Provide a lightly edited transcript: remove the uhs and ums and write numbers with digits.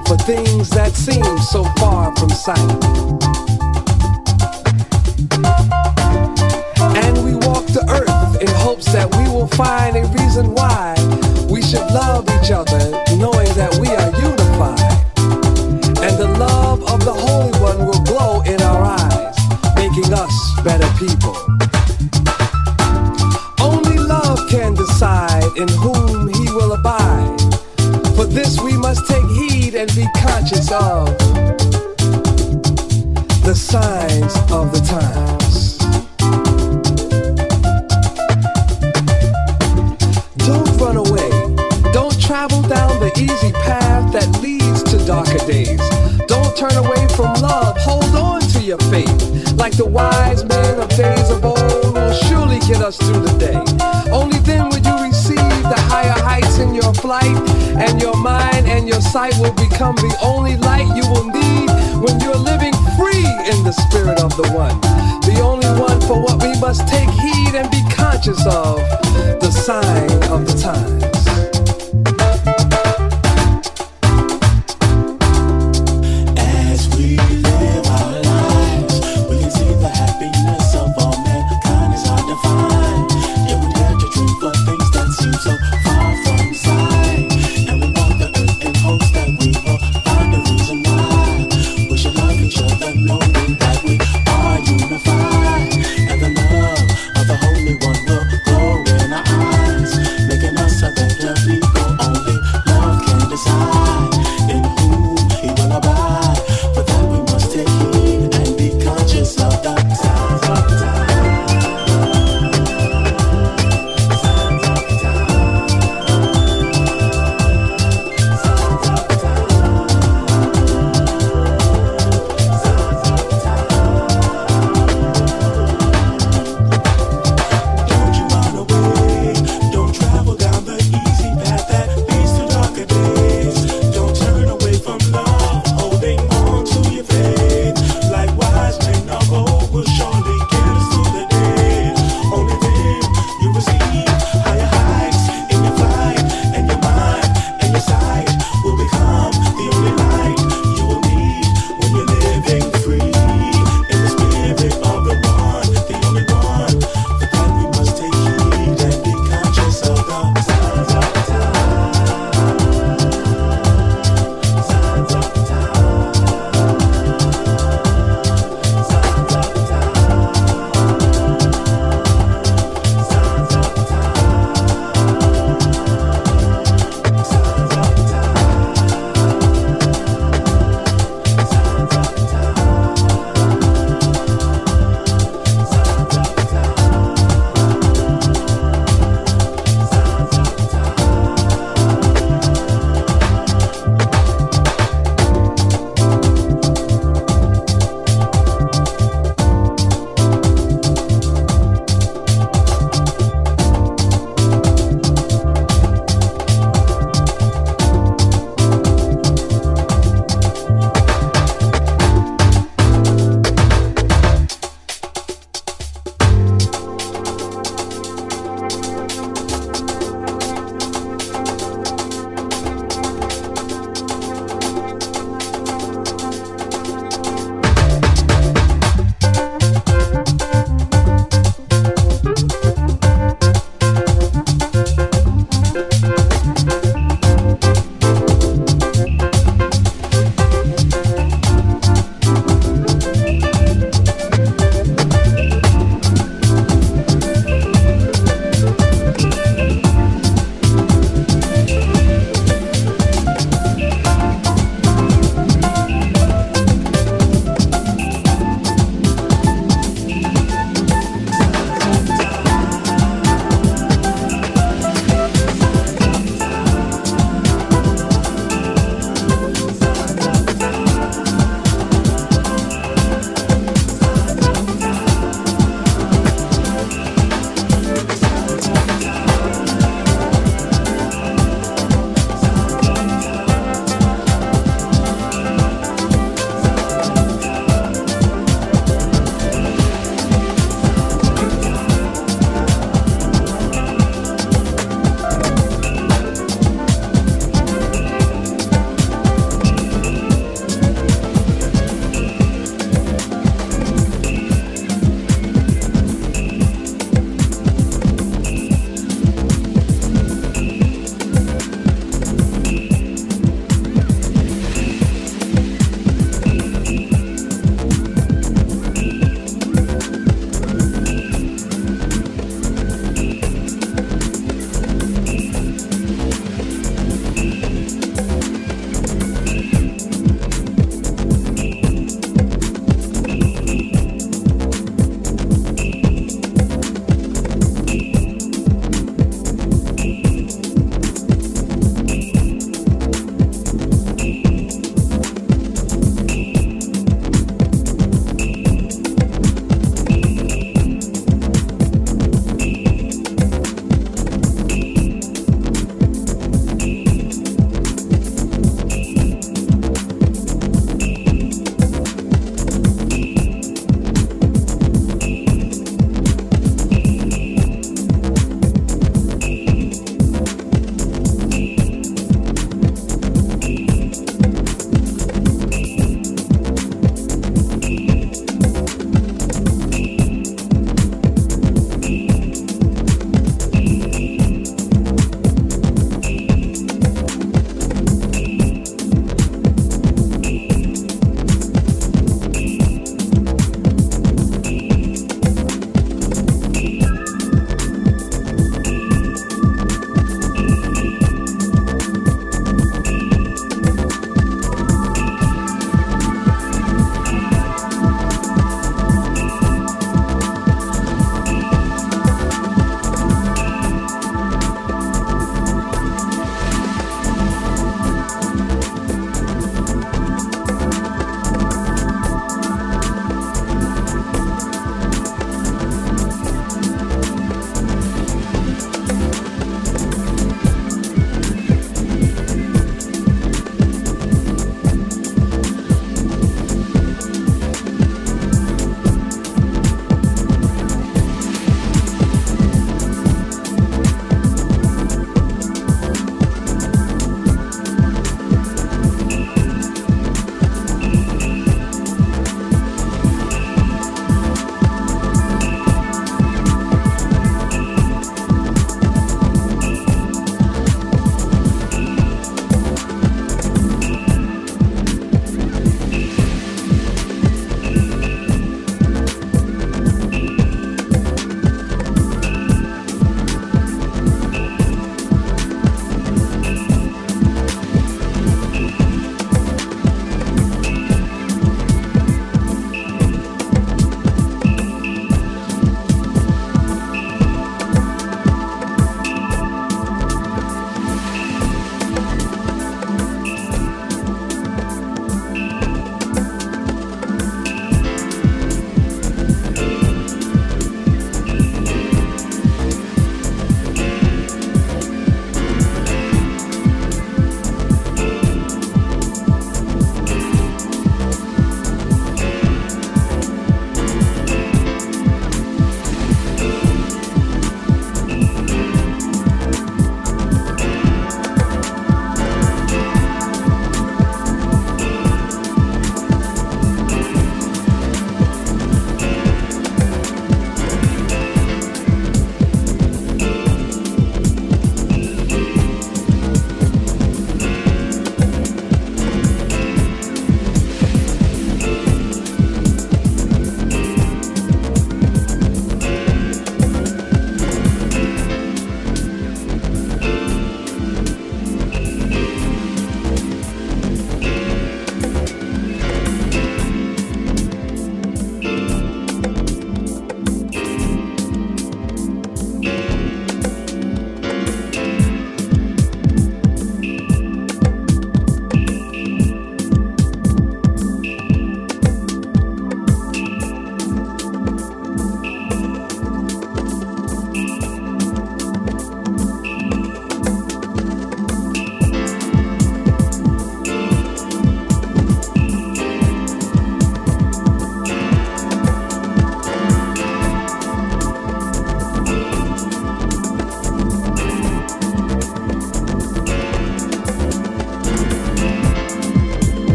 longing for things that seem so far from sight. And we walk the earth in hopes that we will find a reason why we should love each other, knowing that we are unified. And the love of the Holy One will glow in our eyes, making us better people. Only love can decide in whom he will abide. For this we must take heed and be conscious of the signs of the times. Don't run away. Don't travel down the easy path that leads to darker days. Don't turn away from love. Hold on to your faith. Like the wise men of days of old will surely get us through the day. Only then will you receive the higher heights in your flight. And your mind and your sight will become the only light you will need when you're living free in the spirit of the one. The only one for what we must take heed and be conscious of, the sign of the times. As we live our lives, we can see the happiness of all mankind is hard to find. Yeah, we dare to dream for things that seem so far from sight. And the love of the Holy One will glow in our eyes, making us a better